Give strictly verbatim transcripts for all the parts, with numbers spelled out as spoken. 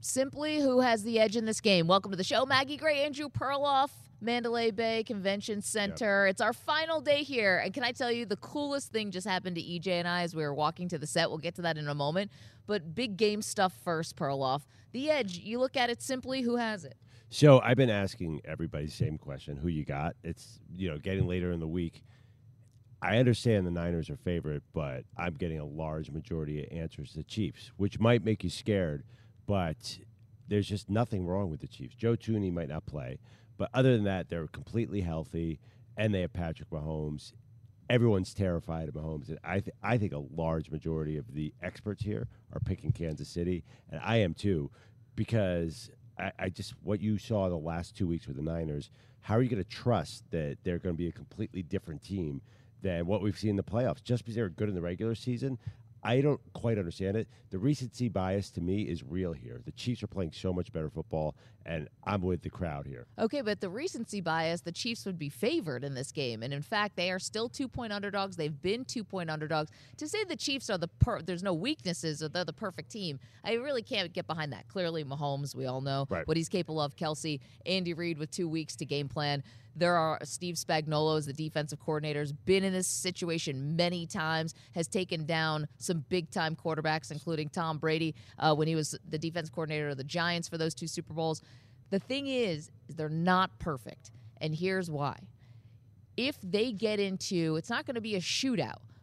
Simply who has the edge in this game? Welcome to the show, Maggie Gray, Andrew Perloff, Mandalay Bay Convention Center. Yep. It's our final day here, and can I tell you the coolest thing just happened to E J and I as we were walking to the set. We'll get to that in a moment, but big game stuff first, Perloff. The edge, you look at it simply, who has it? So I've been asking everybody the same question, who you got. It's, you know, getting later in the week. I understand the Niners are favorite, but I'm getting a large majority of answers to the Chiefs, which might make you scared, but there's just nothing wrong with the Chiefs. Joe Thuney might not play, but other than that, they're completely healthy, and they have Patrick Mahomes. Everyone's terrified of Mahomes, and I, th- I think a large majority of the experts here are picking Kansas City, and I am too, because I, I just what you saw the last two weeks with the Niners, how are you going to trust that they're going to be a completely different team than what we've seen in the playoffs? Just because they were good in the regular season, I don't quite understand it. The recency bias to me is real here. The Chiefs are playing so much better football, and I'm with the crowd here. Okay, but the recency bias, the Chiefs would be favored in this game. And, in fact, they are still two-point underdogs. They've been two-point underdogs. To say the Chiefs are the per- – there's no weaknesses or they're the perfect team, I really can't get behind that. Clearly, Mahomes, we all know right. what he's capable of. Kelsey, Andy Reid with two weeks to game plan. There are Steve Spagnuolo, the defensive coordinator, has been in this situation many times, has taken down some big-time quarterbacks, including Tom Brady uh, when he was the defensive coordinator of the Giants for those two Super Bowls. The thing is, is they're not perfect, and here's why. If they get into, it's not going to be a shootout,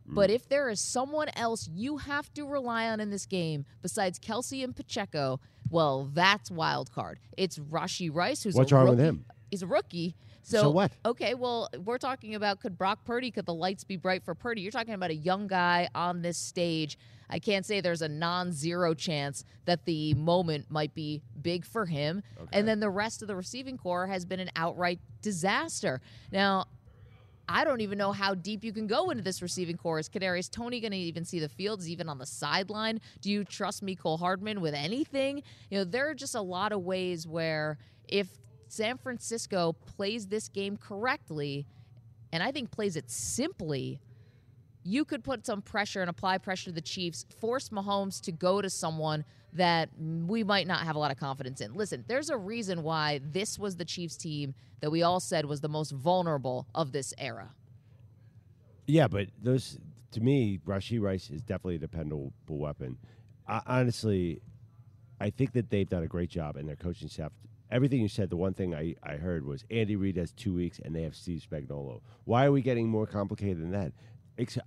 mm. but if there is someone else you have to rely on in this game besides Kelsey and Pacheco, well, that's wild card. It's Rashi Rice, who's What's a wrong rookie. With him? He's a rookie. So, so what? Okay, well, we're talking about could Brock Purdy, could the lights be bright for Purdy? You're talking about a young guy on this stage. I can't say there's a non-zero chance that the moment might be big for him. Okay. And then the rest of the receiving corps has been an outright disaster. Now, I don't even know how deep you can go into this receiving corps. Is Kadarius Toney going to even see the field? Is he even on the sideline? Do you trust Mecole Hardman with anything? You know, there are just a lot of ways where if – San Francisco plays this game correctly, and I think plays it simply, you could put some pressure and apply pressure to the Chiefs, force Mahomes to go to someone that we might not have a lot of confidence in. Listen, there's a reason why this was the Chiefs team that we all said was the most vulnerable of this era. Yeah, but those, to me, Rashee Rice is definitely a dependable weapon. I, honestly, I think that they've done a great job, and their coaching staff. Everything you said, the one thing I, I heard was Andy Reid has two weeks and they have Steve Spagnuolo. Why are we getting more complicated than that?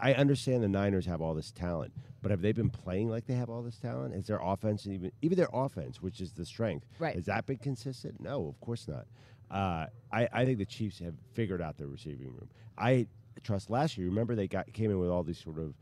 I understand the Niners have all this talent, but have they been playing like they have all this talent? Is their offense, even even their offense, which is the strength, right. has that been consistent? No, of course not. Uh, I, I think the Chiefs have figured out their receiving room. I trust last year. Remember they got came in with all these sort of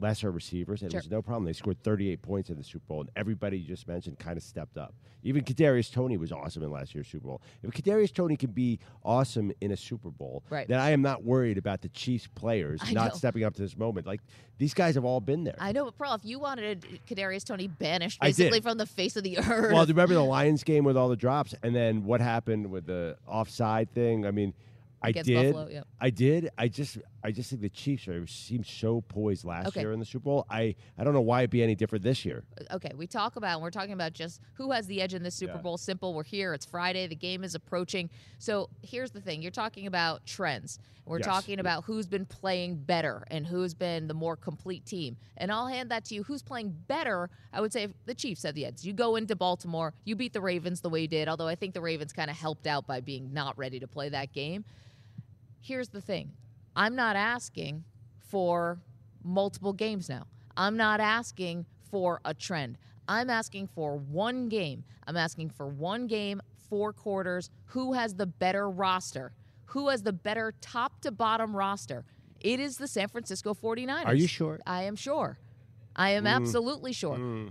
lesser receivers, and sure. it was no problem. They scored thirty-eight points in the Super Bowl, and everybody you just mentioned kind of stepped up. Even Kadarius Toney was awesome in last year's Super Bowl. If Kadarius Toney can be awesome in a Super Bowl, right. then I am not worried about the Chiefs players I not know. stepping up to this moment. Like, these guys have all been there. I know, but Perloff, you wanted Kadarius Toney banished basically from the face of the earth. Well, do you remember the Lions game with all the drops, and then what happened with the offside thing? I mean, I did. Buffalo, yep. I did. I just I just think the Chiefs are, seemed so poised last okay. year in the Super Bowl. I, I don't know why it'd be any different this year. Okay, we talk about, and we're talking about just who has the edge in this Super yeah. Bowl. Simple, we're here. It's Friday. The game is approaching. So here's the thing. You're talking about trends. We're yes. talking about who's been playing better and who's been the more complete team. And I'll hand that to you. Who's playing better? I would say the Chiefs have the edge. You go into Baltimore. You beat the Ravens the way you did, although I think the Ravens kind of helped out by being not ready to play that game. Here's the thing. I'm not asking for multiple games now. I'm not asking for a trend. I'm asking for one game. I'm asking for one game, four quarters. Who has the better roster? Who has the better top-to-bottom roster? It is the San Francisco forty-niners. Are you sure? I am sure. I am mm. absolutely sure. Mm.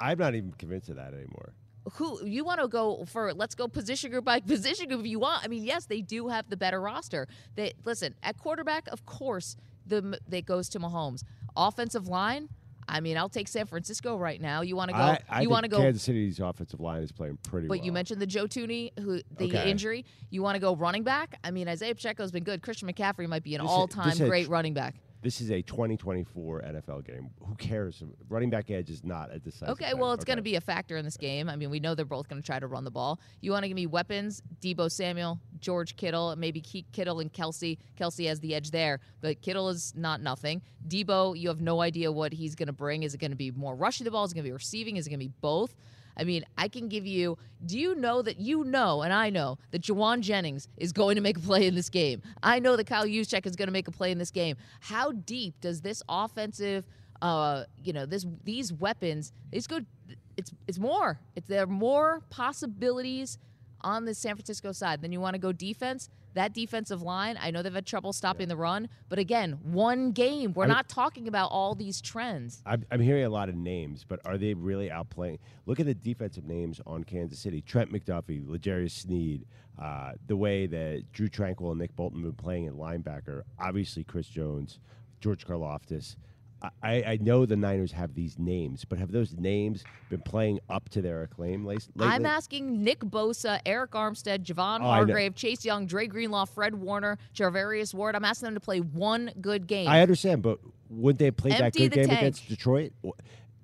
I'm not even convinced of that anymore. Who you want to go for? Let's go position group by position group if you want. I mean, yes, they do have the better roster. They listen at quarterback, of course. The that goes to Mahomes. Offensive line. I mean, I'll take San Francisco right now. You want to go? I, I you want to go? Kansas City's offensive line is playing pretty well. But you mentioned the Joe Thuney, who the okay. injury. You want to go running back? I mean, Isaiah Pacheco's been good. Christian McCaffrey might be an this all-time a, great a, running back. This is a twenty twenty-four N F L game. Who cares? Running back edge is not a decisive. Okay, well, it's okay. going to be a factor in this game. I mean, we know they're both going to try to run the ball. You want to give me weapons, Debo Samuel, George Kittle, maybe Kittle and Kelsey. Kelsey has the edge there, but Kittle is not nothing. Debo, you have no idea what he's going to bring. Is it going to be more rushing the ball? Is it going to be receiving? Is it going to be both? I mean, I can give you – do you know that you know and I know that Juwan Jennings is going to make a play in this game? I know that Kyle Juszczyk is going to make a play in this game. How deep does this offensive uh, – you know, this these weapons – it's good. It's it's more. It's, there are more possibilities on the San Francisco side. Then you want to go defense. That defensive line, I know they've had trouble stopping yeah. the run. But, again, one game. We're I mean, not talking about all these trends. I'm, I'm hearing a lot of names, but are they really outplaying? Look at the defensive names on Kansas City. Trent McDuffie, L'Jarius Sneed, uh, the way that Drew Tranquill and Nick Bolton have been playing at linebacker. Obviously, Chris Jones, George Karlaftis. I, I know the Niners have these names, but have those names been playing up to their acclaim lately? I'm asking Nick Bosa, Eric Armstead, Javon oh, Hargrave, Chase Young, Dre Greenlaw, Fred Warner, Jarvarius Ward. I'm asking them to play one good game. I understand, but wouldn't they play Empty that good game tank. against Detroit?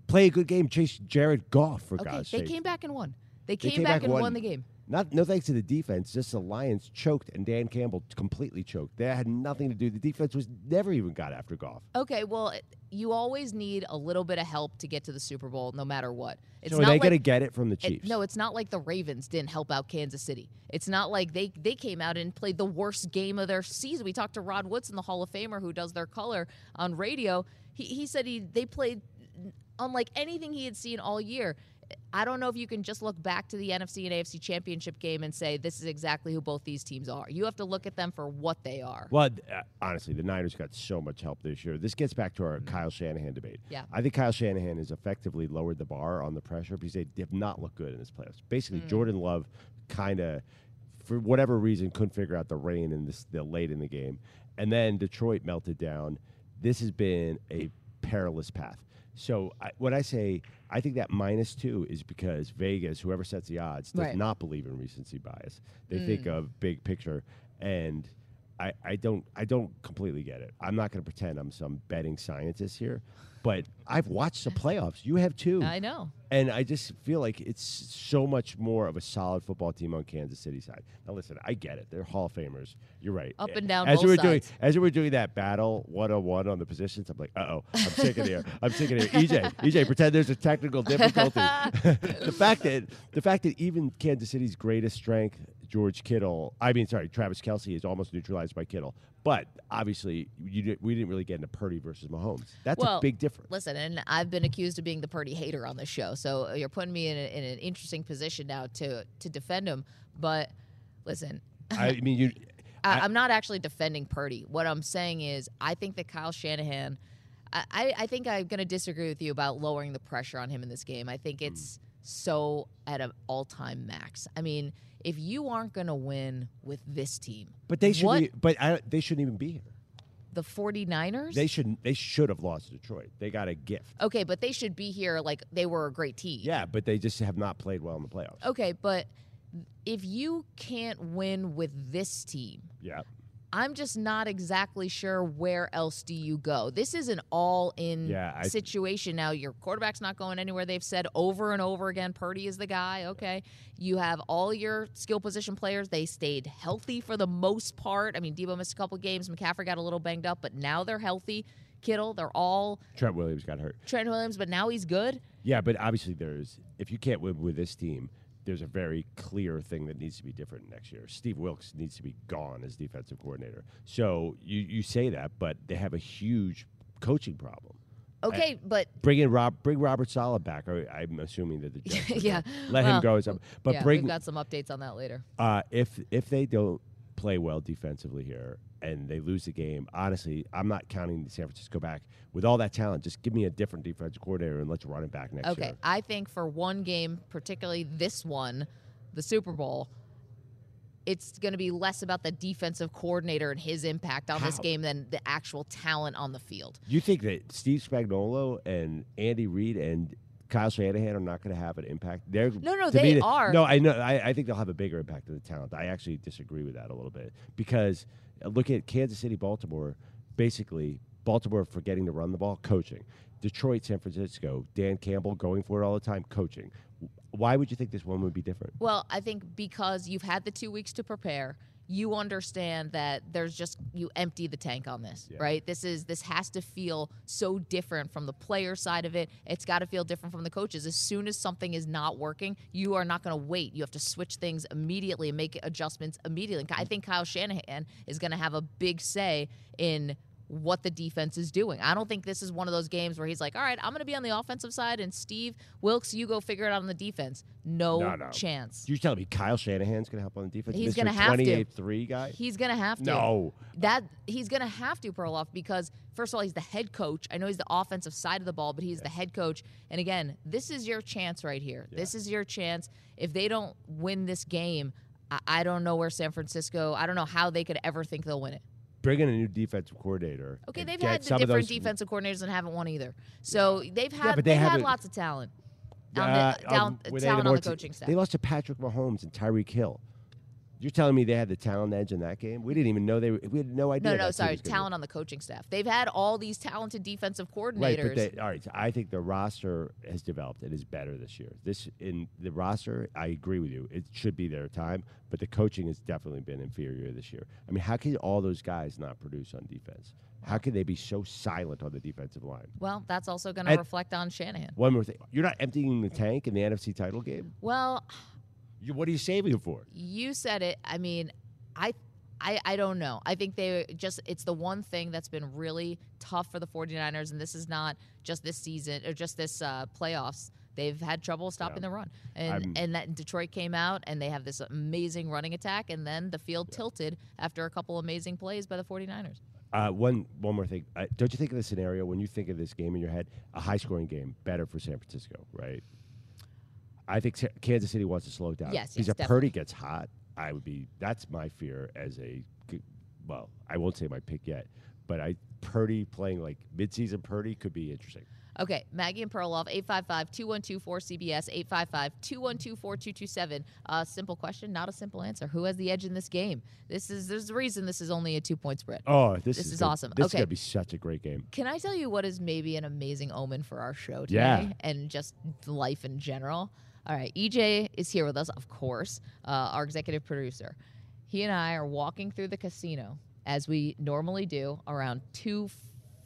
Play a good game, chase Jared Goff, for okay, God's sake. They came back and won. They came, they came back, back and won. won the game. Not No thanks to the defense, just the Lions choked and Dan Campbell completely choked. That had nothing to do. The defense was never even got after Goff. Okay, well, you always need a little bit of help to get to the Super Bowl no matter what. It's so not are they like, going to get it from the Chiefs? It, no, it's not like the Ravens didn't help out Kansas City. It's not like they, they came out and played the worst game of their season. We talked to Rod Woodson, the Hall of Famer who does their color on radio. He, he said he they played unlike anything he had seen all year. I don't know if you can just look back to the N F C and A F C championship game and say this is exactly who both these teams are. You have to look at them for what they are. Well, uh, honestly, the Niners got so much help this year. This gets back to our mm-hmm. Kyle Shanahan debate. Yeah. I think Kyle Shanahan has effectively lowered the bar on the pressure because they did not look good in this playoffs. Basically, mm-hmm. Jordan Love kind of, for whatever reason, couldn't figure out the rain in this, the late in the game. And then Detroit melted down. This has been a perilous path. So I, when I say I think that minus two is because Vegas, whoever sets the odds, does right. not believe in recency bias. They mm. think of big picture, and I, I don't I don't completely get it. I'm not going to pretend I'm some betting scientist here, but I've watched the playoffs. You have too. I know. And I just feel like it's so much more of a solid football team on Kansas City's side. Now, listen, I get it. They're Hall of Famers. You're right. Up and down as both we were sides. Doing, as we were doing that battle one-on-one on the positions, I'm like, uh-oh, I'm sick of here. I'm sick of here. E J, E J, pretend there's a technical difficulty. the fact that The fact that even Kansas City's greatest strength, George Kittle, I mean, sorry, Travis Kelce is almost neutralized by Kittle. But obviously, you did, we didn't really get into Purdy versus Mahomes. That's well, a big difference. Listen, and I've been accused of being the Purdy hater on this show, so you're putting me in, a, in an interesting position now to to defend him. But listen, I mean, you, I, I, I'm not actually defending Purdy. What I'm saying is, I think that Kyle Shanahan. I, I think I'm going to disagree with you about lowering the pressure on him in this game. I think it's mm. so at an all-time max. I mean. If you aren't going to win with this team, but they should, be, but I, they shouldn't even be here. The forty-niners? They should. They should have lost to Detroit. They got a gift. Okay, but they should be here like they were a great team. Yeah, but they just have not played well in the playoffs. Okay, but if you can't win with this team, yeah, I'm just not exactly sure where else do you go. This is an all-in yeah, I, situation now. Your quarterback's not going anywhere. They've said over and over again, Purdy is the guy. Okay. You have all your skill position players. They stayed healthy for the most part. I mean, Debo missed a couple games. McCaffrey got a little banged up, but now they're healthy. Kittle, they're all – Trent Williams got hurt. Trent Williams, but now he's good. Yeah, but obviously there's – if you can't win with this team – there's a very clear thing that needs to be different next year. Steve Wilks needs to be gone as defensive coordinator. So you, you say that, but they have a huge coaching problem. Okay, I, but bring in Rob, bring Robert Saleh back. Or I'm assuming that the Jets yeah, let well, him go. As but yeah, bring, we've got some updates on that later. Uh, if if they don't play well defensively here and they lose the game, honestly, I'm not counting San Francisco back with all that talent. Just give me a different defensive coordinator and let's run it back next okay. year. Okay, I think for one game, particularly this one, the Super Bowl, it's going to be less about the defensive coordinator and his impact on How? this game than the actual talent on the field. You think that Steve Spagnuolo and Andy Reid and Kyle Shanahan are not going to have an impact? They're, no, no, they me, are. No, I know. I, I think they'll have a bigger impact than the talent. I actually disagree with that a little bit because look at Kansas City, Baltimore. Basically, Baltimore forgetting to run the ball, coaching. Detroit, San Francisco, Dan Campbell going for it all the time, coaching. Why would you think this one would be different? Well, I think because you've had the two weeks to prepare. You understand that there's just you empty the tank on this, yeah. right? This is this has to feel so different from the player side of it. It's got to feel different from the coaches. As soon as something is not working, you are not going to wait. You have to switch things immediately and make adjustments immediately. I think Kyle Shanahan is going to have a big say in what the defense is doing. I don't think this is one of those games where he's like, all right, I'm going to be on the offensive side, and Steve Wilks, you go figure it out on the defense. No, no, no. chance. You're telling me Kyle Shanahan's going to help on the defense? He's going to have to. twenty-eight three guy? He's going to have to. No. that He's going to have to, Perloff, because, first of all, he's the head coach. I know he's the offensive side of the ball, but he's yeah. the head coach. And, again, this is your chance right here. Yeah. This is your chance. If they don't win this game, I, I don't know where San Francisco – I don't know how they could ever think they'll win it. Bring in a new defensive coordinator. Okay, they've had the different defensive coordinators and haven't won either. So they've had yeah, they they've had a, lots of talent. Uh, on the, um, down, talent on the coaching staff. They lost to Patrick Mahomes and Tyreek Hill. You're telling me they had the talent edge in that game? We didn't even know they were, we had no idea. No, no, sorry, talent on the coaching staff. They've had all these talented defensive coordinators. Right, but they, all right, so I think the roster has developed. It is better this year. This in the roster, I agree with you. It should be their time, but the coaching has definitely been inferior this year. I mean, how can all those guys not produce on defense? How can they be so silent on the defensive line? Well, that's also going to reflect on Shanahan. One more thing. You're not emptying the tank in the N F C title game? Well, You, what are you saving it for? You said it. I mean, I, I I don't know. I think they just, it's the one thing that's been really tough for the 49ers, and this is not just this season or just this uh, playoffs. They've had trouble stopping yeah. the run. And I'm, and that Detroit came out, and they have this amazing running attack, and then the field yeah. tilted after a couple amazing plays by the 49ers. Uh, one one more thing. Uh, don't you think of the scenario when you think of this game in your head, a high-scoring game, better for San Francisco, right? I think Kansas City wants to slow down. Yes, because yes, if definitely. Purdy gets hot, I would be. That's my fear as a. Well, I won't say my pick yet, but I Purdy playing like midseason Purdy could be interesting. Okay, Maggie and Perloff, eight five five, two one two, four C B S, eight five five, two one two, four two two seven. Uh, simple question, not a simple answer. Who has the edge in this game? This is There's a reason this is only a two-point spread. Oh, this, this is, is awesome. This okay. is going to be such a great game. Can I tell you what is maybe an amazing omen for our show today yeah. and just life in general? All right, E J is here with us, of course, uh, our executive producer. He and I are walking through the casino, as we normally do, around two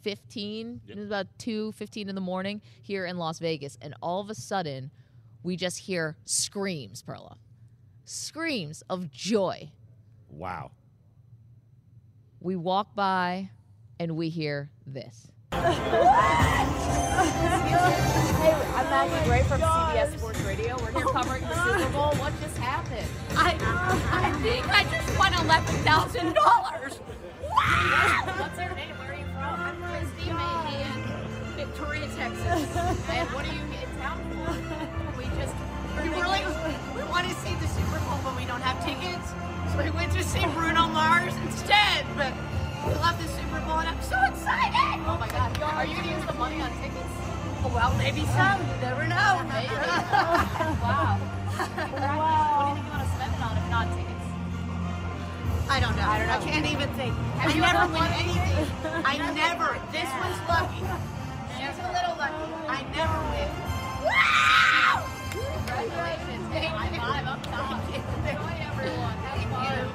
fifteen. Yep. It was about two fifteen in the morning here in Las Vegas, and all of a sudden, we just hear screams, Perla. Screams of joy. Wow. We walk by, and we hear this. Hey, I'm Maggie Gray from C B S Sports Radio. We're here covering the Super Bowl. What just happened? I I think I just won eleven thousand dollars. What's her name? Where are you from? I'm Christy Mahan, Victoria, Texas. And what are you in town for? We just we were like, we want to see the Super Bowl, but we don't have tickets. So we went to see Bruno Mars instead. But we love the Super Bowl, and I'm so excited! Oh my God! Are you gonna use the money on tickets? Well, maybe some. You never know. Maybe. Wow. Wow. What do you think you want to say? I don't know. I don't know. I can't even think. Have I never won anything. I never. This one's lucky. She's a little lucky. I never win. Wow! Congratulations. High five up top. Enjoy everyone. Have fun.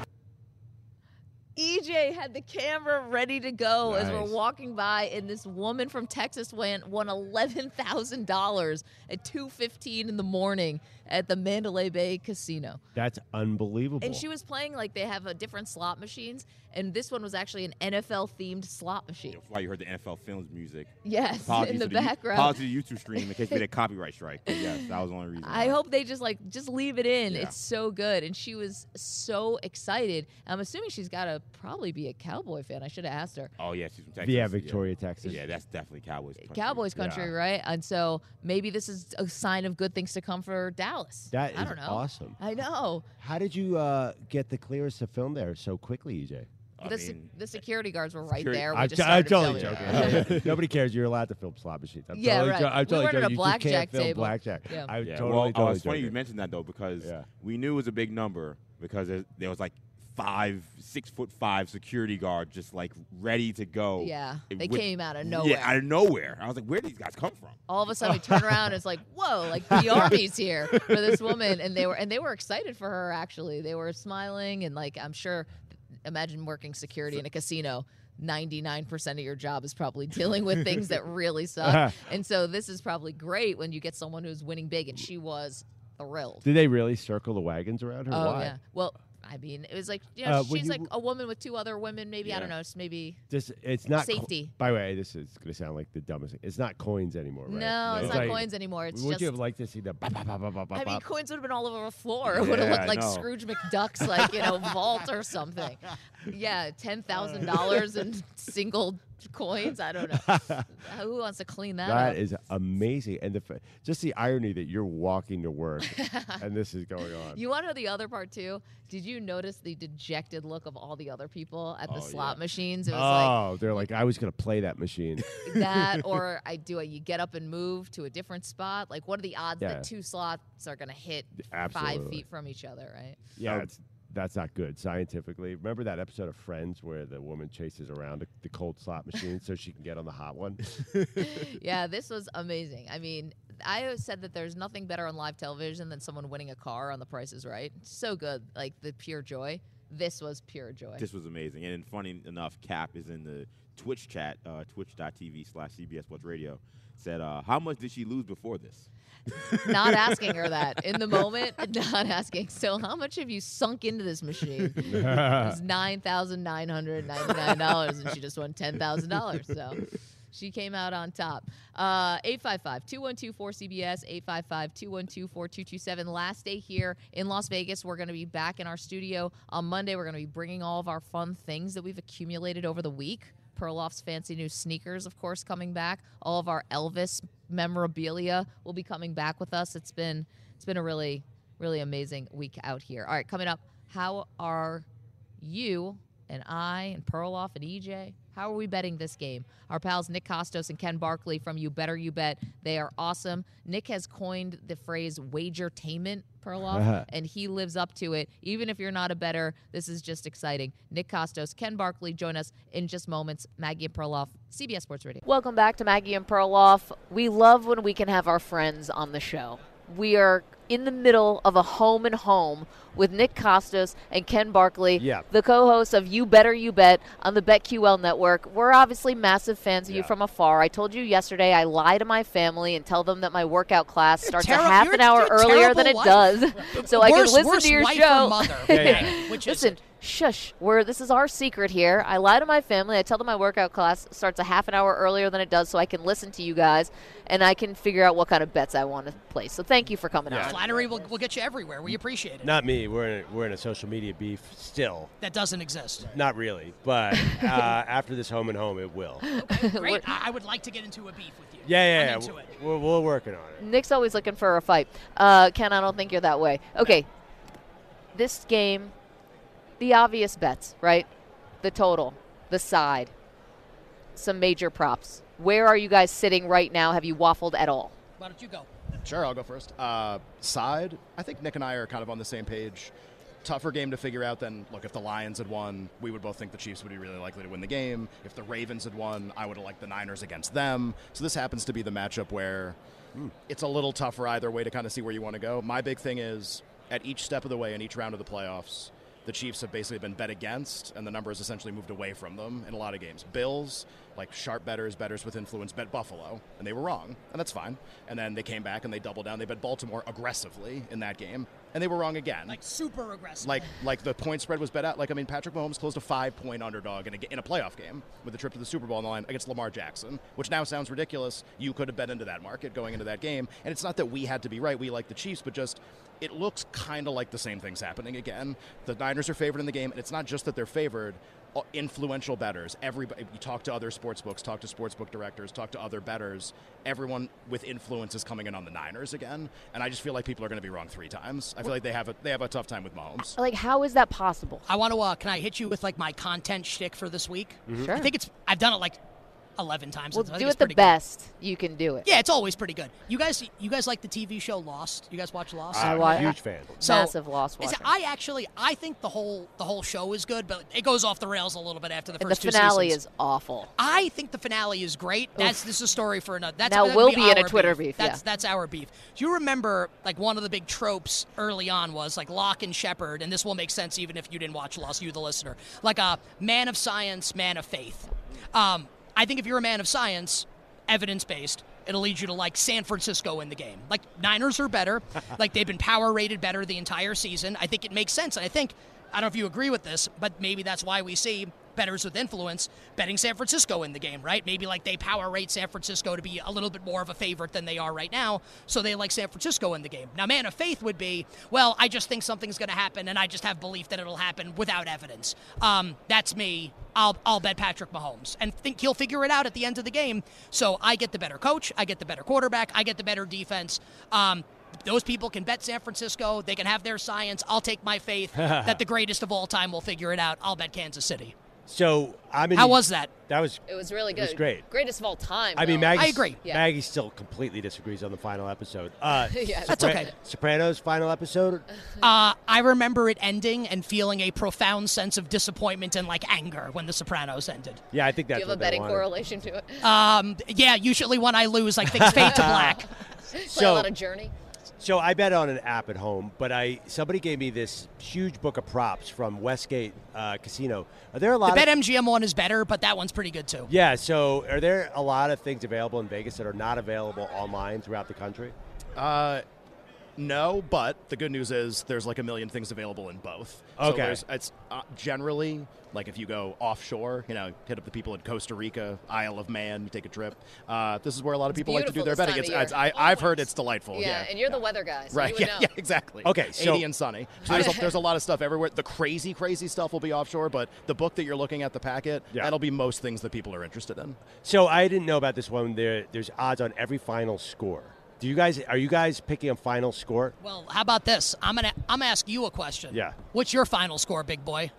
E J had the camera ready to go nice. As we're walking by, and this woman from Texas went won eleven thousand dollars at two fifteen in the morning at the Mandalay Bay Casino. That's unbelievable. And she was playing like they have a different slot machines, and this one was actually an N F L-themed slot machine. That's why you heard the N F L Films music. Yes, apologies in the, the background. U- apologies to the YouTube stream in case we did a copyright strike. But yes, that was the only reason. I why. hope they just, like, just leave it in. Yeah. It's so good. And she was so excited. I'm assuming she's got to probably be a Cowboy fan. I should have asked her. Oh, yeah, she's from Texas. Yeah, Victoria, yeah. Texas. Yeah, that's definitely Cowboys country. Cowboys country, yeah. Right? And so maybe this is a sign of good things to come for Dallas. That is I don't know. Awesome. I know. How did you uh, get the clearance to film there so quickly, E J? The, mean, se- the security guards were right security. there. We I'm, just t- I'm totally joking. Yeah. Nobody cares. You're allowed to film slot machines. I'm yeah, totally right. Jo- I'm we totally were joking. A blackjack you table. Blackjack. Yeah. I yeah. totally, well, totally uh, it's joking. Funny you mentioned that, though, because yeah. we knew it was a big number because there, there was like five, six foot five security guard just like ready to go. Yeah, it they would, came out of nowhere. Yeah, out of nowhere. I was like, where did these guys come from? All of a sudden, we turn around and it's like, whoa, like the army's here for this woman, and they were and they were excited for her. Actually, they were smiling and like I'm sure. Imagine working security so, in a casino. ninety-nine percent of your job is probably dealing with things that really suck, uh-huh. and so this is probably great when you get someone who's winning big, and she was thrilled. Did they really circle the wagons around her? Oh Why? yeah, well. I mean, it was like, you know, uh, she's you, like a woman with two other women, maybe, yeah. I don't know, it's maybe this, it's not safety. Co- by the way, this is going to sound like the dumbest thing. It's not coins anymore, right? No, no. it's, it's not like, coins anymore. It's would just, you have liked to see the bop, bop, bop, bop, bop, I mean, coins would have been all over the floor. It yeah, would have looked like no. Scrooge McDuck's, like, you know, vault or something. Yeah, ten thousand dollars in single coins. I don't know. Who wants to clean that, that up? That is amazing. And the f- just the irony that you're walking to work and this is going on. You want to know the other part, too? Did you notice the dejected look of all the other people at the oh, slot yeah. machines? It was oh, like, they're like, I was going to play that machine. That or I do it. You get up and move to a different spot. Like, what are the odds yeah. that two slots are going to hit Absolutely. five feet from each other, right? Yeah, so, it's that's not good scientifically. Remember that episode of Friends where the woman chases around a, the cold slot machine so she can get on the hot one? Yeah, this was amazing. I mean, I said that there's nothing better on live television than someone winning a car on The Price is Right. So good. Like, the pure joy. This was pure joy. This was amazing. And funny enough, Cap is in the Twitch chat, uh, twitch.tv slash CBS Sports Radio, said, uh, how much did she lose before this? Not asking her that. In the moment, not asking. So how much have you sunk into this machine? It was nine thousand nine hundred ninety-nine dollars, and she just won ten thousand dollars. So she came out on top. Uh, eight five five, two one two, four C B S, eight five five, two one two, four two two seven. Last day here in Las Vegas. We're going to be back in our studio on Monday. We're going to be bringing all of our fun things that we've accumulated over the week. Perloff's fancy new sneakers, of course, coming back. All of our Elvis memorabilia will be coming back with us. It's been it's been a really, really amazing week out here. All right, coming up, how are you and I and Perloff and E J, how are we betting this game? Our pals Nick Kostos and Ken Barkley from You Better You Bet, they are awesome. Nick has coined the phrase wagertainment, Perloff, uh-huh. and he lives up to it. Even if you're not a bettor, this is just exciting. Nick Kostos, Ken Barkley, join us in just moments. Maggie and Perloff, C B S Sports Radio. Welcome back to Maggie and Perloff. We love when we can have our friends on the show. We are in the middle of a home and home with Nick Kostos and Ken Barkley, yeah. the co-hosts of You Better You Bet on the BetQL Network. We're obviously massive fans of yeah. you from afar. I told you yesterday I lie to my family and tell them that my workout class you're starts terri- a half an hour earlier than it wife. Does, so worse, I can listen to your show. Mother, yeah. Which listen. Is- Shush, we're, this is our secret here. I lie to my family. I tell them my workout class starts a half an hour earlier than it does so I can listen to you guys and I can figure out what kind of bets I want to place. So thank you for coming yeah. on. Flattery will will get you everywhere. We appreciate it. Not me. We're in a, we're in a social media beef still. That doesn't exist. Right. Not really, but uh, after this home and home, it will. Okay, great. I would like to get into a beef with you. Yeah, yeah, I'm yeah. into we're, it. We're, we're working on it. Nick's always looking for a fight. Uh, Ken, I don't think you're that way. Okay, no. This game... The obvious bets, right? The total, the side, some major props. Where are you guys sitting right now? Have you waffled at all? Why don't you go? Sure, I'll go first. Uh, side, I think Nick and I are kind of on the same page. tougher game to figure out than, look, if the Lions had won, we would both think the Chiefs would be really likely to win the game. If the Ravens had won, I would have liked the Niners against them. So this happens to be the matchup where mm. it's a little tougher either way to kind of see where you want to go. My big thing is, at each step of the way in each round of the playoffs, the Chiefs have basically been bet against, and the number has essentially moved away from them in a lot of games. Bills, like sharp bettors, bettors with influence, bet Buffalo, and they were wrong, and that's fine. And then they came back and they doubled down. They bet Baltimore aggressively in that game, and they were wrong again. Like super aggressive. Like like the point spread was bet out. Like, I mean, Patrick Mahomes closed a five-point underdog in a, in a playoff game with a trip to the Super Bowl on the line against Lamar Jackson, which now sounds ridiculous. You could have bet into that market going into that game, and it's not that we had to be right. We like the Chiefs, but just it looks kind of like the same thing's happening again. The Niners are favored in the game, and it's not just that they're favored. Influential bettors, everybody. You talk to other sports books, talk to sports book directors, talk to other bettors. Everyone with influence is coming in on the Niners again, and I just feel like people are going to be wrong three times. I feel like they have a they have a tough time with Mahomes. Like, how is that possible? I want to. Uh, can I hit you with like my content shtick for this week? Mm-hmm. Sure. I think it's. I've done it like eleven times. Well, do it the best good. You can do it. Yeah, it's always pretty good. You guys, you guys like the T V show Lost? You guys watch Lost? I'm a huge fan. So, massive Lost watcher. I actually, I think the whole the whole show is good, but it goes off the rails a little bit after the first two seasons. The finale is awful. I think the finale is great. That's Oof. This is a story for another. That's, now that we'll be in a Twitter beef. beef. That's yeah. that's our beef. Do you remember like one of the big tropes early on was like Locke and Shepard, and this will make sense even if you didn't watch Lost, you the listener. Like a man of science, man of faith. Um. I think if you're a man of science, evidence-based, it'll lead you to, like, San Francisco in the game. Like, Niners are better. Like, they've been power-rated better the entire season. I think it makes sense. And I think, I don't know if you agree with this, but maybe that's why we see bettors with influence betting San Francisco in the game, right? Maybe, like, they power-rate San Francisco to be a little bit more of a favorite than they are right now, so they like San Francisco in the game. Now, man of faith would be, well, I just think something's going to happen, and I just have belief that it'll happen without evidence. Um, that's me. I'll I'll bet Patrick Mahomes and think he'll figure it out at the end of the game. So I get the better coach, I get the better quarterback, I get the better defense. Um, those people can bet San Francisco. They can have their science. I'll take my faith that the greatest of all time will figure it out. I'll bet Kansas City. So I mean, how was that? That was it was really good. It was great, greatest of all time. I though. mean, Maggie's, I agree. Yeah. Maggie still completely disagrees on the final episode. Uh, yeah, Sopran- that's okay. Sopranos final episode. uh, I remember it ending and feeling a profound sense of disappointment and like anger when the Sopranos ended. Yeah, I think that's. Do you have a betting correlation to it? Um, yeah, usually when I lose, I think fade to black. Play so, a lot of Journey. So I bet on an app at home, but I somebody gave me this huge book of props from Westgate uh, Casino. Are there a lot? The BetMGM one is better, but that one's pretty good too. Yeah. So are there a lot of things available in Vegas that are not available online throughout the country? Uh, no, but the good news is there's like a million things available in both. Okay. So it's uh, generally. Like if you go offshore, you know, hit up the people in Costa Rica, Isle of Man, take a trip. Uh, this is where a lot of people like to do their betting. It's, it's, I, I've heard it's delightful. Yeah, yeah. And you're yeah. the weather guy, so right? You would yeah, know. yeah, exactly. Okay, so eighty and sunny. So there's, a, there's a lot of stuff everywhere. The crazy, crazy stuff will be offshore, but the book that you're looking at, the packet, yeah. that'll be most things that people are interested in. So I didn't know about this one. There, there's odds on every final score. Do you guys are you guys picking a final score? Well, how about this? I'm gonna I'm gonna ask you a question. Yeah. What's your final score, big boy?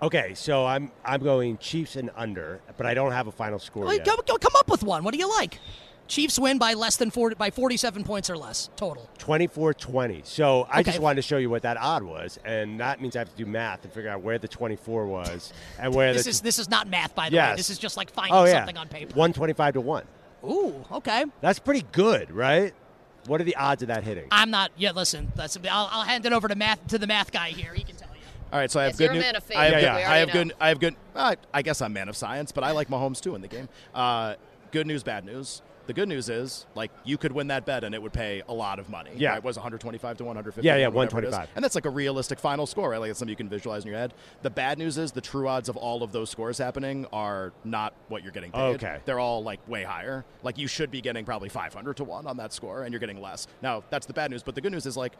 Okay, so I'm I'm going Chiefs and under, but I don't have a final score well, yet. Go, go, come up with one. What do you like? Chiefs win by less than forty by forty-seven points or less total. twenty-four twenty. So I okay. just wanted to show you what that odd was, and that means I have to do math and figure out where the twenty-four was and where this the is. T- this is not math, by the yes. way. This is just like finding oh, yeah. something on paper. one twenty-five to one. Ooh, okay. That's pretty good, right? What are the odds of that hitting? I'm not. Yeah, listen. That's, I'll, I'll hand it over to math to the math guy here. He can tell. All right, so I have yes, good news. I have, yeah, good, yeah. I have good. I have good. Uh, I guess I'm man of science, but I like Mahomes too in the game. Uh, good news, bad news. The good news is, like, you could win that bet and it would pay a lot of money. Yeah, right? It was one twenty-five to one fifty. Yeah, yeah, one twenty-five. And that's like a realistic final score, right? Like it's something you can visualize in your head. The bad news is the true odds of all of those scores happening are not what you're getting paid. Okay. They're all like way higher. Like you should be getting probably five hundred to one on that score, and you're getting less. Now that's the bad news, but the good news is like.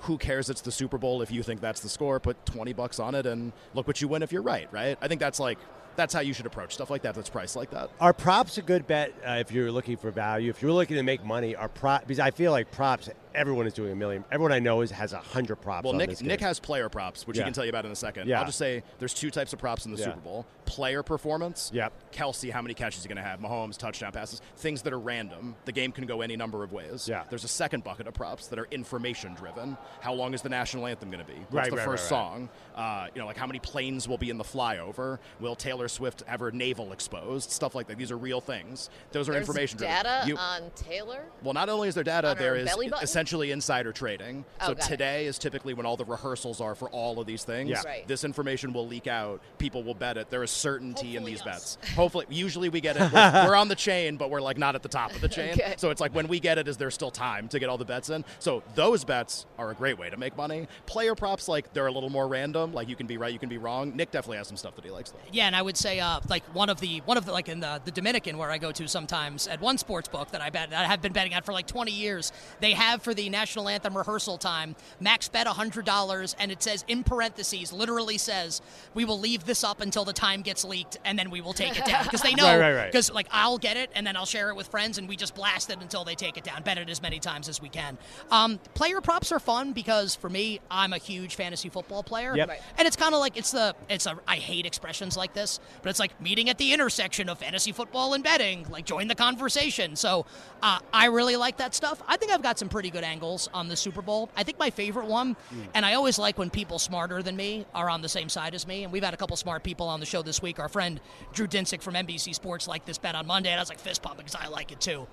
Who cares? It's the Super Bowl. If you think that's the score, put twenty bucks on it and look what you win if you're right, right? I think that's like that's how you should approach stuff like that that's priced like that. Are props a good bet uh, if you're looking for value? If you're looking to make money, are props, because I feel like props, everyone is doing a million. Everyone I know is has one hundred props. Well, on Nick, this Nick has player props, which yeah. he can tell you about in a second. Yeah. I'll just say there's two types of props in the yeah. Super Bowl. Player performance, yep. Kelsey, how many catches he's going to have, Mahomes, touchdown passes, things that are random. The game can go any number of ways. Yeah. There's a second bucket of props that are information-driven. How long is the national anthem going to be? What's right, the right, first right, right. song? Uh, you know, like how many planes will be in the flyover? Will Taylor Swift have her navel exposed? Stuff like that. These are real things. Those are There's information-driven. Data you, on Taylor? Well, not only is there data, there is essentially insider trading. Oh, so today it. is typically when all the rehearsals are for all of these things. Yeah. Right. This information will leak out. People will bet it. There is certainty Hopefully in these us. bets. Hopefully. Usually we get it. We're, we're on the chain, but we're like not at the top of the chain. Okay. So it's like when we get it, is there still time to get all the bets in? So those bets are a great way to make money. Player props, like, they're a little more random. Like, you can be right, you can be wrong. Nick definitely has some stuff that he likes, though. Yeah, and I would say, uh, like, one of the, one of the like, in the, the Dominican where I go to sometimes at one sports book that I bet, that I have been betting at for like twenty years, they have for the National Anthem rehearsal time, max bet one hundred dollars, and it says, in parentheses, literally says, we will leave this up until the time gets leaked, and then we will take it down. Because they know, because, right, right, right. like, I'll get it, and then I'll share it with friends, and we just blast it until they take it down. Bet it as many times as we can. Um, player props are fun because, for me, I'm a huge fantasy football player. Yep. Right. And it's kind of like, it's the, it's a, I hate expressions like this, but it's like meeting at the intersection of fantasy football and betting, like join the conversation. So uh, I really like that stuff. I think I've got some pretty good angles on the Super Bowl. I think my favorite one, mm. and I always like when people smarter than me are on the same side as me, and we've had a couple smart people on the show this week. Our friend Drew Dinsick from N B C Sports liked this bet on Monday, and I was like fist pumping because I like it too.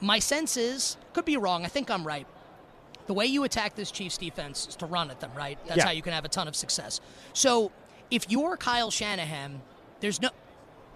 My sense is, could be wrong, I think I'm right. The way you attack this Chiefs defense is to run at them, right? That's yeah. how you can have a ton of success. So if you're Kyle Shanahan, there's no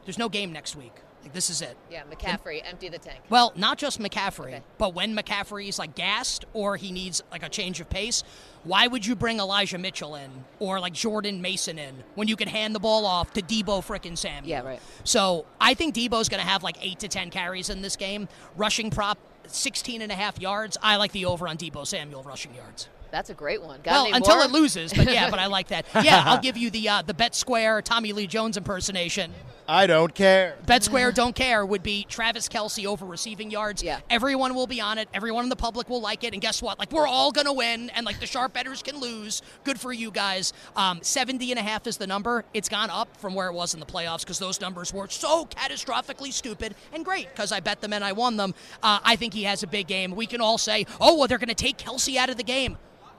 there's no game next week. Like, this is it. Yeah, McCaffrey, and, empty the tank. Well, not just McCaffrey, okay. but when McCaffrey's, like, gassed or he needs, like, a change of pace, why would you bring Elijah Mitchell in or, like, Jordan Mason in when you could hand the ball off to Debo frickin' Samuel? Yeah, right. So I think Debo's going to have, like, eight to ten carries in this game. Rushing prop, sixteen and a half yards. I like the over on Debo Samuel rushing yards. That's a great one. Got well, until more? It loses, but yeah, but I like that. Yeah, I'll give you the uh, the Bet Square Tommy Lee Jones impersonation. I don't care. Bet Square don't care would be Travis Kelce over receiving yards. Yeah. Everyone will be on it. Everyone in the public will like it. And guess what? Like, we're all going to win, and, like, the sharp bettors can lose. Good for you guys. Um, seventy and a half is the number. It's gone up from where it was in the playoffs because those numbers were so catastrophically stupid and great because I bet them and I won them. Uh, I think he has a big game. We can all say, oh, well, they're going to take Kelce out of the game.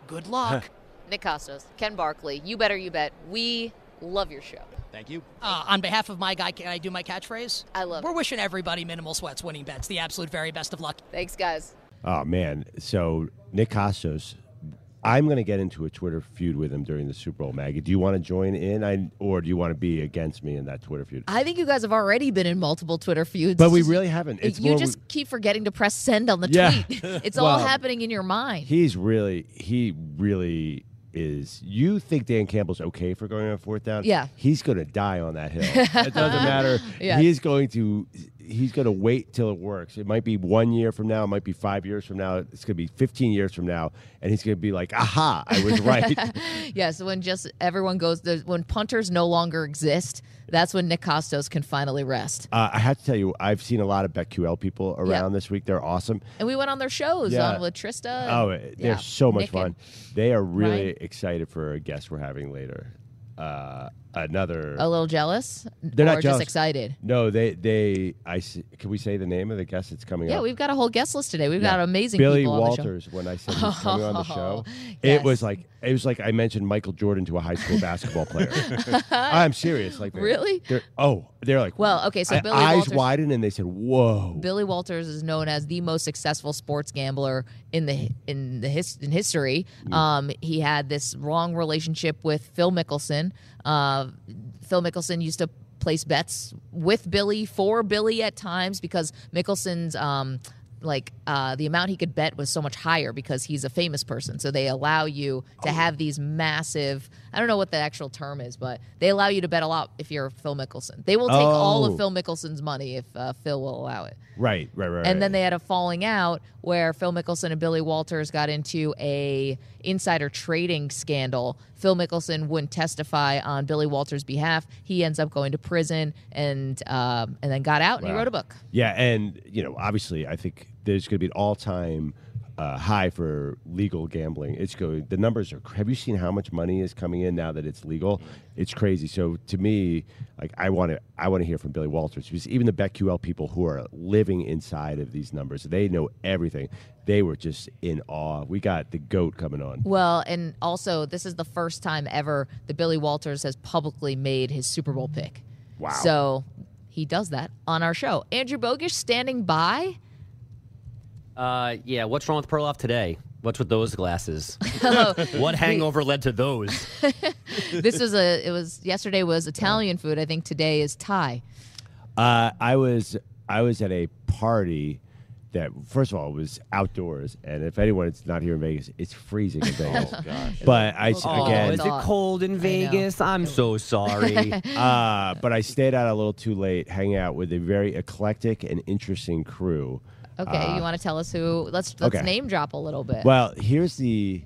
Good luck. Nick Kostos, Ken Barkley, You Better You Bet. We love your show. Thank you. Uh, on behalf of my guy, can I do my catchphrase? I love We're it. We're wishing everybody minimal sweats, winning bets. The absolute very best of luck. Thanks, guys. Oh, man. So, Nick Kostos, I'm going to get into a Twitter feud with him during the Super Bowl, Maggie. Do you want to join in, I, or do you want to be against me in that Twitter feud? I think you guys have already been in multiple Twitter feuds. But we really haven't. It's you just we... keep forgetting to press send on the yeah. tweet. It's well, all happening in your mind. He's really, he really... is you think Dan Campbell's okay for going on fourth down? Yeah. He's going to die on that hill. It doesn't matter. Yeah. He is going to he's going to wait till it works. It might be one year from now. It might be five years from now. It's going to be fifteen years from now. And he's going to be like, aha, I was right. Yeah, so when just everyone goes, when punters no longer exist, that's when Nick Kostos can finally rest. Uh, I have to tell you, I've seen a lot of BetQL people around yep. this week. They're awesome. And we went on their shows yeah. on with Trista. Oh, they're yeah. so much Nick fun. They are really Ryan. excited for a guest we're having later. Uh, another. A little jealous? They're or not jealous. Just excited? No, they, they, I see, can we say the name of the guest that's coming yeah, up? Yeah, we've got a whole guest list today. We've yeah. got amazing Billy people Walters, on the show. When I said he's coming oh, on the show, yes. it was like, it was like I mentioned Michael Jordan to a high school basketball player. I'm serious. Like, they're, really? They're, oh, they're like, well, okay, so Billy eyes Walters, widened and they said, whoa. Billy Walters is known as the most successful sports gambler in the, in the his, in history. Mm. Um, he had this long relationship with Phil Mickelson. Uh, Phil Mickelson used to place bets with Billy, for Billy at times, because Mickelson's um, like uh, the amount he could bet was so much higher because he's a famous person. So they allow you to oh. have these massive, I don't know what the actual term is, but they allow you to bet a lot if you're Phil Mickelson. They will take oh. all of Phil Mickelson's money if uh, Phil will allow it. Right, right, right. And then they had a falling out where Phil Mickelson and Billy Walters got into a insider trading scandal. Phil Mickelson wouldn't testify on Billy Walters' behalf. He ends up going to prison and um, and then got out and wow. he wrote a book. Yeah, and you know, obviously, I think there's going to be an all-time uh, high for legal gambling. It's going. The numbers are. Have you seen how much money is coming in now that it's legal? It's crazy. So to me, like I want to, I want to hear from Billy Walters because even the BetQL people who are living inside of these numbers, they know everything. They were just in awe. We got the GOAT coming on. Well, and also this is the first time ever that Billy Walters has publicly made his Super Bowl pick. Wow. So he does that on our show. Andrew Bogish standing by. Uh, yeah, what's wrong with Perloff today? What's with those glasses? Hello. What hangover led to those? This was a, it was, yesterday was Italian food. I think today is Thai. Uh, I was, I was at a party that, first of all, was outdoors. And if anyone's not here in Vegas, it's freezing in Vegas. Oh, gosh. But I, oh, again. Is it cold in Vegas? I'm so sorry. uh, but I stayed out a little too late, hanging out with a very eclectic and interesting crew. Okay, uh, you want to tell us who? Let's let's okay. name drop a little bit. Well, here's the.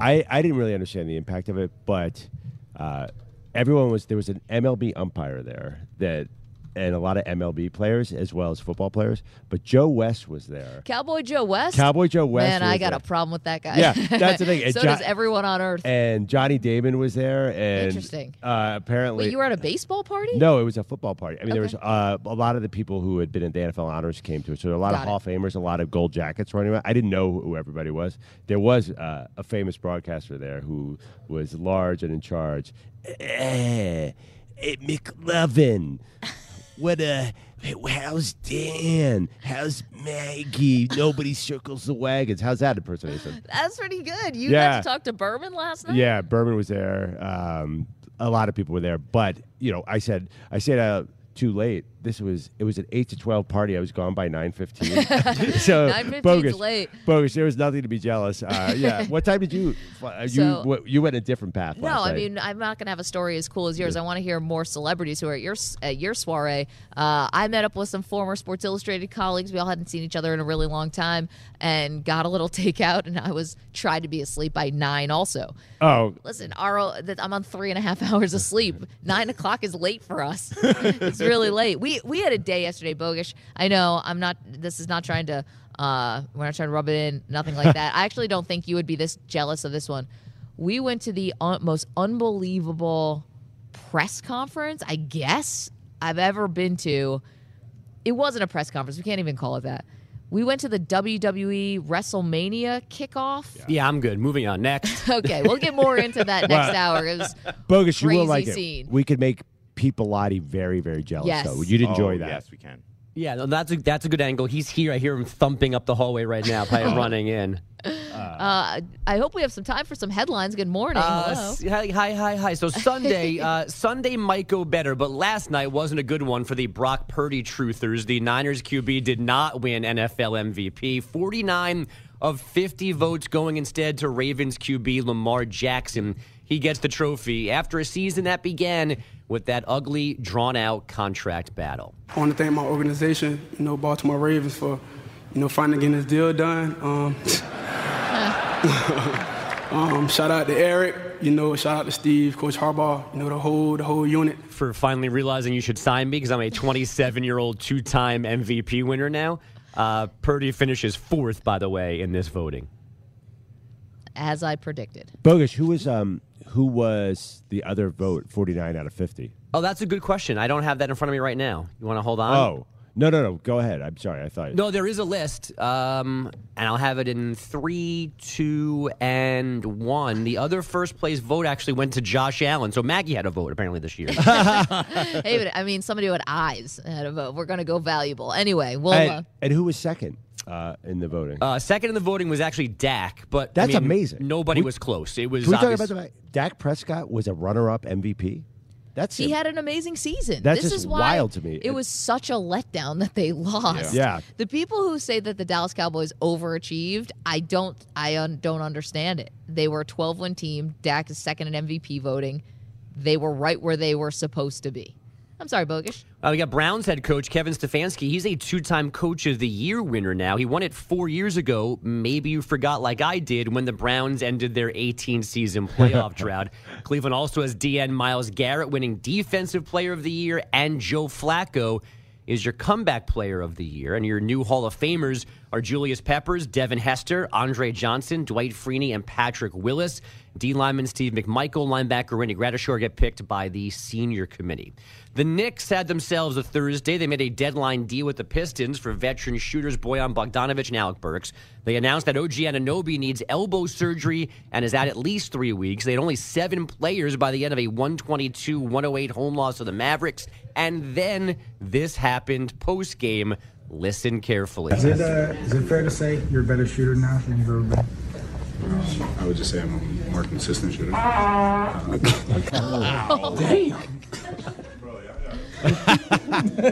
I, I didn't really understand the impact of it, but uh, everyone was there was an M L B umpire there that, and a lot of M L B players as well as football players. But Joe West was there. Cowboy Joe West. Cowboy Joe West. Man, was I got there. a problem with that guy. Yeah, that's the thing. And so jo- does everyone on earth. And Johnny Damon was there. And, interesting. Uh, apparently, wait, you were at a baseball party? No, it was a football party. I mean, okay. there was uh, a lot of the people who had been in the N F L honors came to it. So there were a lot got of it. Hall of Famers, a lot of gold jackets running around. I didn't know who everybody was. There was uh, a famous broadcaster there who was large and in charge. Hey, hey McLovin. What uh? How's Dan? How's Maggie? Nobody circles the wagons. How's that impersonation? That's pretty good. You yeah. got to talk to Berman last night. Yeah, Berman was there. Um, a lot of people were there. But you know, I said I said uh, too late. This was it was an eight to twelve party. I was gone by nine fifteen. So nine fifteen's late. Bogus. There was nothing to be jealous. Uh, yeah. What time did you? Uh, so, you what, you went a different path. No, last I night. mean I'm not gonna have a story as cool as yours. Yeah. I want to hear more celebrities who are at your at your soiree. Uh, I met up with some former Sports Illustrated colleagues. We all hadn't seen each other in a really long time, and got a little takeout. And I was tried to be asleep by nine. Also. Oh. Listen, R O, I'm on three and a half hours of sleep. Nine o'clock is late for us. It's really late. We. We had a day yesterday, Bogish. I know I'm not. This is not trying to. Uh, we're not trying to rub it in. Nothing like that. I actually don't think you would be this jealous of this one. We went to the un- most unbelievable press conference, I guess, I've ever been to. It wasn't a press conference. We can't even call it that. We went to the W W E WrestleMania kickoff. Yeah, yeah I'm good. Moving on. Next. Okay, we'll get more into that next hour. It was Bogish, you will like scene. It. We could make. Pete Bellotti very, very jealous, yes. though. You'd enjoy oh, that. Yes, we can. Yeah, no, that's a, that's a good angle. He's here. I hear him thumping up the hallway right now, probably running in. Uh, uh, I hope we have some time for some headlines. Good morning. Uh, hi, hi, hi, hi. So Sunday, uh, Sunday might go better, but last night wasn't a good one for the Brock Purdy truthers. The Niners Q B did not win N F L M V P. forty-nine of fifty votes going instead to Ravens Q B Lamar Jackson. He gets the trophy after a season that began with that ugly, drawn-out contract battle. I want to thank my organization, you know, Baltimore Ravens, for, you know, finally getting this deal done. Um, um, shout out to Eric, you know, shout out to Steve, Coach Harbaugh, you know, the whole the whole unit. For finally realizing you should sign me because I'm a twenty-seven-year-old two-time M V P winner now. Uh, Purdy finishes fourth, by the way, in this voting. As I predicted. Bogish, who was um who was the other vote, forty-nine out of fifty? Oh, that's a good question. I don't have that in front of me right now. You want to hold on? Oh, no, no, no. Go ahead. I'm sorry. I thought... No, there is a list, um, and I'll have it in three, two, and one. The other first place vote actually went to Josh Allen, so Maggie had a vote apparently this year. Hey, but I mean, somebody with eyes had a vote. We're going to go valuable. Anyway, we'll... And, uh, and who was second? Uh, in the voting, uh, second in the voting was actually Dak, but that's I mean, amazing. Nobody we, was close. It was. Can we talk about the fact Dak Prescott was a runner-up M V P? That's he a, had an amazing season. That's this just is wild to me. It, it was such a letdown that they lost. Yeah. yeah. The people who say that the Dallas Cowboys overachieved, I don't I un, don't understand it. They were a twelve-win team. Dak is second in M V P voting. They were right where they were supposed to be. I'm sorry, Bogish. Uh, we got Browns head coach Kevin Stefanski. He's a two-time Coach of the Year winner now. He won it four years ago. Maybe you forgot like I did when the Browns ended their eighteen-season playoff drought. Cleveland also has D N Myles Garrett winning Defensive Player of the Year, and Joe Flacco is your Comeback Player of the Year. And your new Hall of Famers are Julius Peppers, Devin Hester, Andre Johnson, Dwight Freeney, and Patrick Willis. D lineman Steve McMichael, linebacker Randy Gratishore get picked by the senior committee. The Knicks had themselves a Thursday. They made a deadline deal with the Pistons for veteran shooters Bojan Bogdanovic and Alec Burks. They announced that O G Anunoby needs elbow surgery and is out at least three weeks. They had only seven players by the end of a one twenty-two one oh eight home loss to the Mavericks. And then this happened post-game. Listen carefully. Is it, uh, is it fair to say you're a better shooter now than you've ever been? Um, I would just say I'm a more consistent shooter. Oh, damn.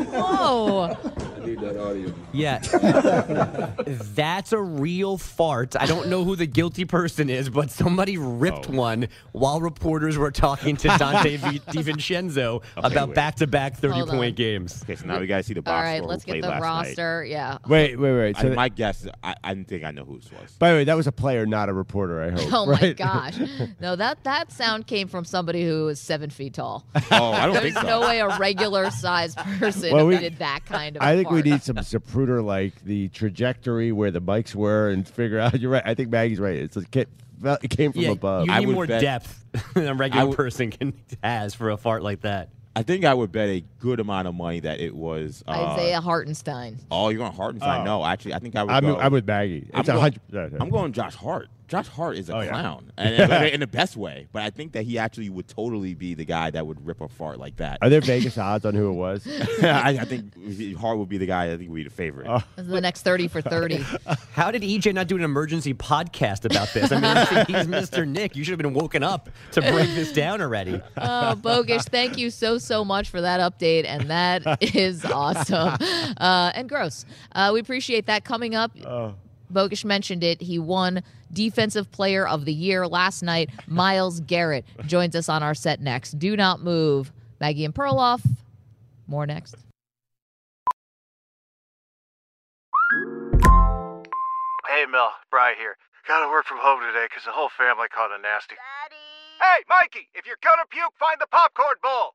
Whoa. I need that audio. Yeah. That's a real fart. I don't know who the guilty person is, but somebody ripped oh. one while reporters were talking to Dante DiVincenzo okay, about wait. back-to-back thirty-point games. Okay, so now we got to see the box. All right, let's get the roster. Night. Yeah. Wait, wait, wait. So I, my guess is I, I didn't think I know who this was. By the way, that was a player, not a reporter, I hope. Oh, right? My gosh. No, that, that sound came from somebody who is seven feet tall. Oh, I don't think so. There's no way a regular-sized person well, we, did that kind of I think fart. We need some Zapruder, like the trajectory where the bikes were, and figure out. You're right. I think Maggie's right. It's like, it came from yeah, above. You need I would more bet, depth than a regular would, person can has for a fart like that. I think I would bet a good amount of money that it was uh, Isaiah Hartenstein. Oh, you're going Hartenstein? Oh. No, actually, I think I would. I'm, go, I'm with Maggie. It's I'm, one hundred percent going, I'm going Josh Hart. Josh Hart is a oh, clown, yeah. and, and in the best way. But I think that he actually would totally be the guy that would rip a fart like that. Are there Vegas odds on who it was? I, I think Hart would be the guy. I think would be the favorite. Oh. The next thirty for thirty. How did E J not do an emergency podcast about this? I mean, he's Mister Nick. You should have been woken up to break this down already. Oh, Bogish, thank you so, so much for that update, and that is awesome. Uh, and gross. Uh, we appreciate that. Coming up, oh. Bogish mentioned it. He won Defensive Player of the Year last night. Myles Garrett joins us on our set next. Do not move. Maggie and Perloff. More next. Hey, Mel. Bri here. Gotta work from home today because the whole family caught a nasty. Daddy! Hey, Mikey! If you're gonna puke, find the popcorn bowl!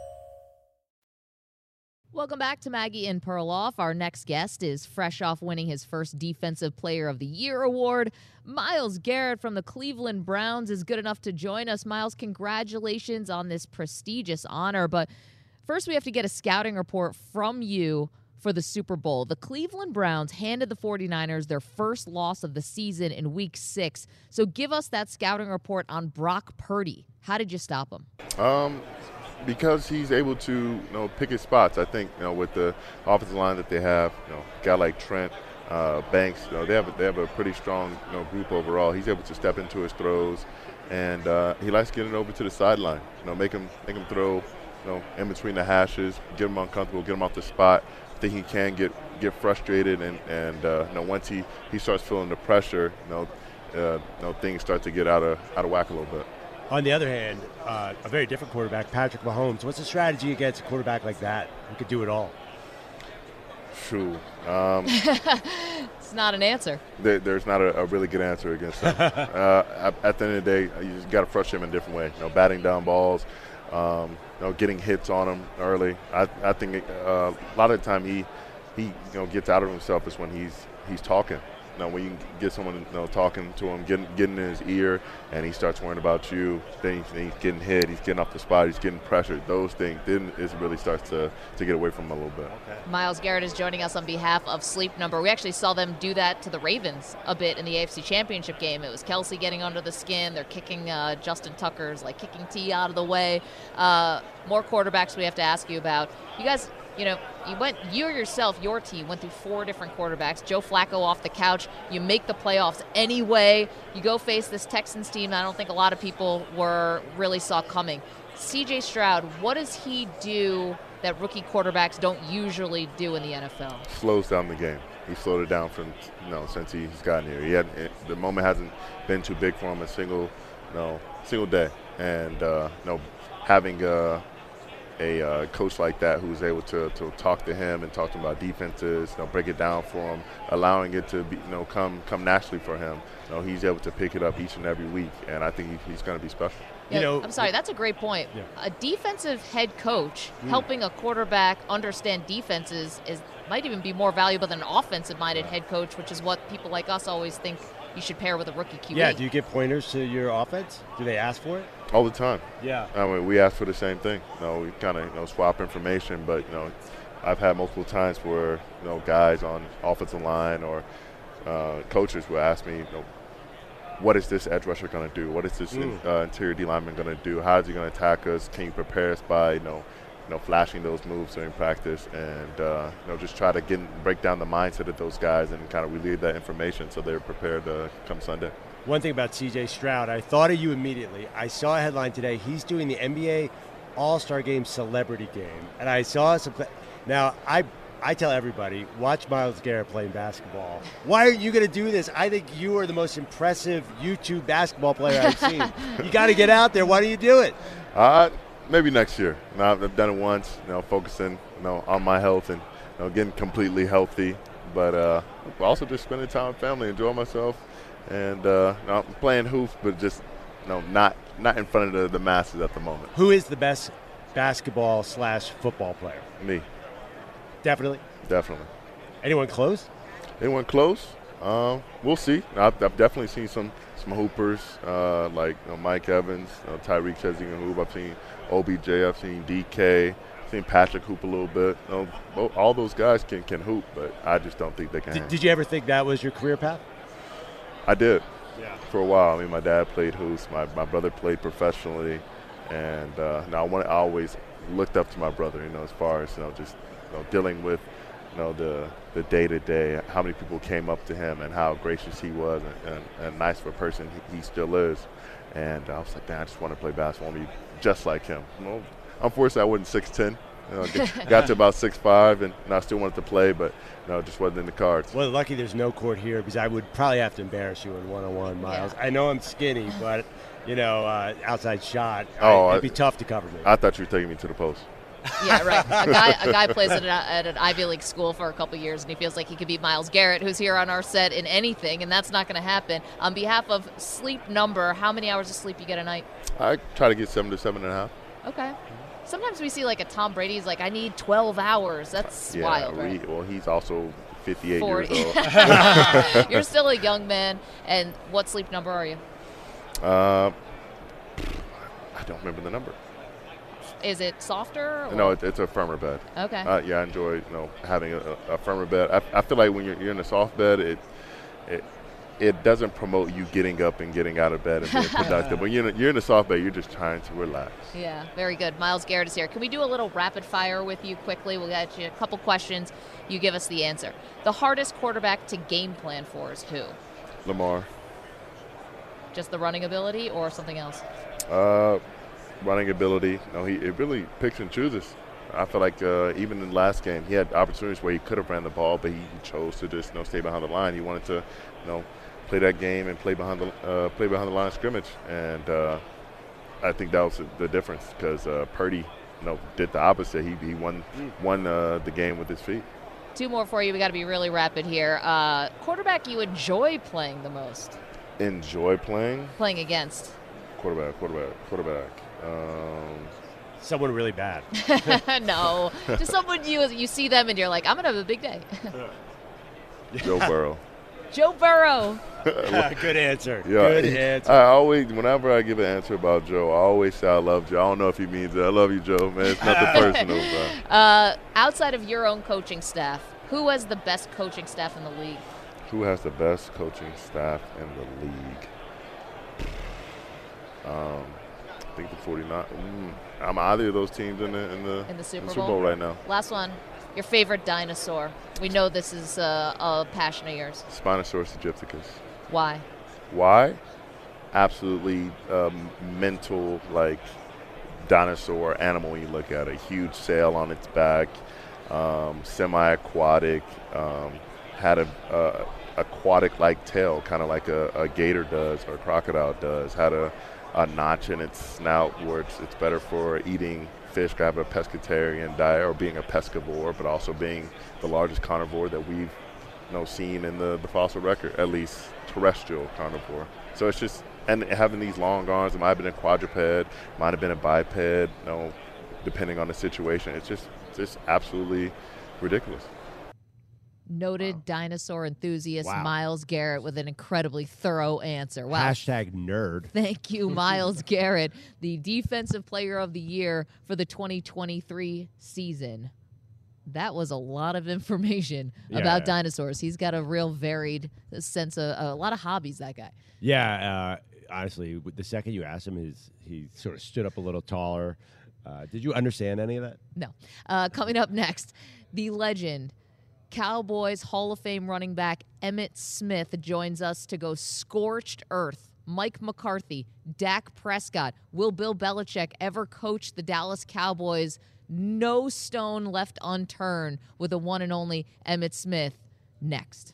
Welcome back to Maggie and Perloff. Our next guest is fresh off winning his first Defensive Player of the Year award. Myles Garrett from the Cleveland Browns is good enough to join us. Myles, congratulations on this prestigious honor. But first we have to get a scouting report from you for the Super Bowl. The Cleveland Browns handed the forty-niners their first loss of the season in week six. So give us that scouting report on Brock Purdy. How did you stop him? Um... Because he's able to, you know, pick his spots. I think, you know, with the offensive line that they have, you know, a guy like Trent, uh, Banks. You know, they have a, they have a pretty strong you know, group overall. He's able to step into his throws, and uh, he likes getting over to the sideline. You know, make him make him throw, you know, in between the hashes, get him uncomfortable, get him off the spot. I think he can get get frustrated, and and uh, you know, once he, he starts feeling the pressure, you know, uh, you know, things start to get out of out of whack a little bit. On the other hand, uh, a very different quarterback, Patrick Mahomes. What's the strategy against a quarterback like that who could do it all? True. Um, it's not an answer. There, there's not a, a really good answer against him. uh, at the end of the day, you just got to frustrate him in a different way. You know, batting down balls, um, you know, getting hits on him early. I, I think it, uh, a lot of the time he, he you know, gets out of himself is when he's he's talking. You know, when you get someone you know, talking to him, getting getting in his ear, and he starts worrying about you, then he's, he's getting hit, he's getting off the spot, he's getting pressured, those things, then it really starts to, to get away from him a little bit. Okay. Miles Garrett is joining us on behalf of Sleep Number. We actually saw them do that to the Ravens a bit in the A F C Championship game. It was Kelsey getting under the skin. They're kicking uh, Justin Tucker's, like, kicking T out of the way. Uh, more quarterbacks we have to ask you about. You guys – You know, you went. You yourself, your team, went through four different quarterbacks. Joe Flacco off the couch. You make the playoffs anyway. You go face this Texans team that I don't think a lot of people were really saw coming. C J Stroud, what does he do that rookie quarterbacks don't usually do in the N F L? Slows down the game. He slowed it down from you know since he's gotten here. He had the moment hasn't been too big for him a single you know, single day, and uh, you know, having a. a uh, coach like that who's able to, to talk to him and talk to him about defenses, you know, break it down for him, allowing it to be, you know, come come naturally for him. You know, he's able to pick it up each and every week, and I think he's going to be special. Yeah, you know, I'm sorry, that's a great point. Yeah. A defensive head coach mm. helping a quarterback understand defenses is might even be more valuable than an offensive-minded right. head coach, which is what people like us always think you should pair with a rookie Q B. Yeah, do you give pointers to your offense? Do they ask for it? All the time. Yeah. I mean, we ask for the same thing. You know, we kind of you know, swap information, but you know, I've had multiple times where you know guys on offensive line or uh, coaches will ask me, you know, what is this edge rusher going to do? What is this mm. in, uh, interior D lineman going to do? How is he going to attack us? Can you prepare us by you know, you know, flashing those moves during practice, and uh, you know, just try to get break down the mindset of those guys and kind of relay that information so they're prepared to come Sunday. One thing about C J Stroud, I thought of you immediately. I saw a headline today. He's doing the N B A All-Star Game celebrity game. And I saw some play. Now, I I tell everybody, watch Myles Garrett playing basketball. Why are you going to do this? I think you are the most impressive YouTube basketball player I've seen. You got to get out there. Why don't you do it? Uh, maybe next year. You know, I've done it once, you know, focusing you know, on my health and you know, getting completely healthy. But uh, also just spending time with family, enjoying myself. And uh, I'm playing hoops, but just you know, not not in front of the, the masses at the moment. Who is the best basketball slash football player? Me. Definitely? Definitely. Anyone close? Anyone close? Uh, we'll see. I've, I've definitely seen some some hoopers, uh, like you know, Mike Evans, you know, Tyreek Chesley and Hoop. I've seen O B J. I've seen D K. I've seen Patrick hoop a little bit. You know, all those guys can, can hoop, but I just don't think they can. Did, did you ever think that was your career path? I did, yeah. For a while. I mean, my dad played hoops. My, my brother played professionally, and uh, now I want I always looked up to my brother. You know, as far as you know, just you know, dealing with you know the the day to day, how many people came up to him, and how gracious he was, and, and, and nice of a person he, he still is. And I was like, man, I just want to play basketball, I want to be just like him. Well, unfortunately, I wasn't six ten. You know, get, got to about six five, and, and I still wanted to play, but you know, it just wasn't in the cards. Well, lucky there's no court here because I would probably have to embarrass you in one-on-one, Miles. Yeah. I know I'm skinny, but, you know, uh, outside shot, oh, I, it'd be I, tough to cover me. I thought you were taking me to the post. Yeah, right. A guy, a guy plays at an, at an Ivy League school for a couple years, and he feels like he could be Myles Garrett, who's here on our set in anything, and that's not going to happen. On behalf of Sleep Number, how many hours of sleep you get a night? I try to get seven to seven and a half. Okay. Sometimes we see like a Tom Brady's like, I need twelve hours. That's yeah, wild, right? We, well, he's also fifty-eight forty years old. You're still a young man. And what sleep number are you? Uh, I don't remember the number. Is it softer? Or? No, it, it's a firmer bed. Okay. Uh, yeah, I enjoy you know having a, a firmer bed. I, I feel like when you're, you're in a soft bed, it it it doesn't promote you getting up and getting out of bed and being productive. But you're in, a, you're in a soft bed, you're just trying to relax. Yeah, very good. Myles Garrett is here. Can we do a little rapid fire with you quickly? We'll get you a couple questions. You give us the answer. The hardest quarterback to game plan for is who? Lamar. Just the running ability or something else? Uh, running ability. No, he it really picks and chooses. I feel like uh, even in the last game, he had opportunities where he could have ran the ball, but he, he chose to just you know, stay behind the line. He wanted to, you know, play that game and play behind the uh, play behind the line of scrimmage, and uh, I think that was the difference because uh, Purdy, you know, did the opposite. He he won won uh, the game with his feet. Two more for you. We got to be really rapid here. Uh, quarterback you enjoy playing the most? Enjoy playing? Playing against. Quarterback, quarterback, quarterback. Um, Someone really bad. No, just someone you you see them and you're like, I'm gonna have a big day. Joe Burrow. Joe Burrow. Good answer. Yeah, Good answer. I always, whenever I give an answer about Joe, I always say I love Joe. I don't know if he means it. I love you, Joe. Man, it's nothing personal. Bro. Uh, outside of your own coaching staff, who has the best coaching staff in the league? Who has the best coaching staff in the league? Um, I think the forty-nine. Mm, I'm either of those teams in the in the, in the Super, in Super Bowl. Bowl right now. Last one. Your favorite dinosaur. We know this is uh, a passion of yours. Spinosaurus aegypticus. Why? Why? Absolutely um, mental, like, dinosaur animal when you look at it. Huge sail on its back, um, semi-aquatic, um, had a uh, aquatic-like tail, kind of like a, a gator does or a crocodile does. Had a, a notch in its snout where it's, it's better for eating fish, grabbing a pescatarian diet, or being a pescivore, but also being the largest carnivore that we've, you know, seen in the, the fossil record, at least terrestrial carnivore. So it's just, and having these long arms, it might have been a quadruped, might have been a biped, you know, depending on the situation. It's just, just absolutely ridiculous. Noted wow. dinosaur enthusiast wow. Myles Garrett with an incredibly thorough answer. Wow. Hashtag nerd. Thank you, Myles Garrett, the Defensive Player of the Year for the twenty twenty-three season. That was a lot of information yeah, about yeah. dinosaurs. He's got a real varied sense of a lot of hobbies, that guy. Yeah, uh, honestly, the second you asked him, he's, he sort of stood up a little taller. Uh, did you understand any of that? No. Uh, coming up next, the legend, Cowboys Hall of Fame running back Emmitt Smith joins us to go scorched earth. Mike McCarthy, Dak Prescott. Will Bill Belichick ever coach the Dallas Cowboys? No stone left unturned with the one and only Emmitt Smith next.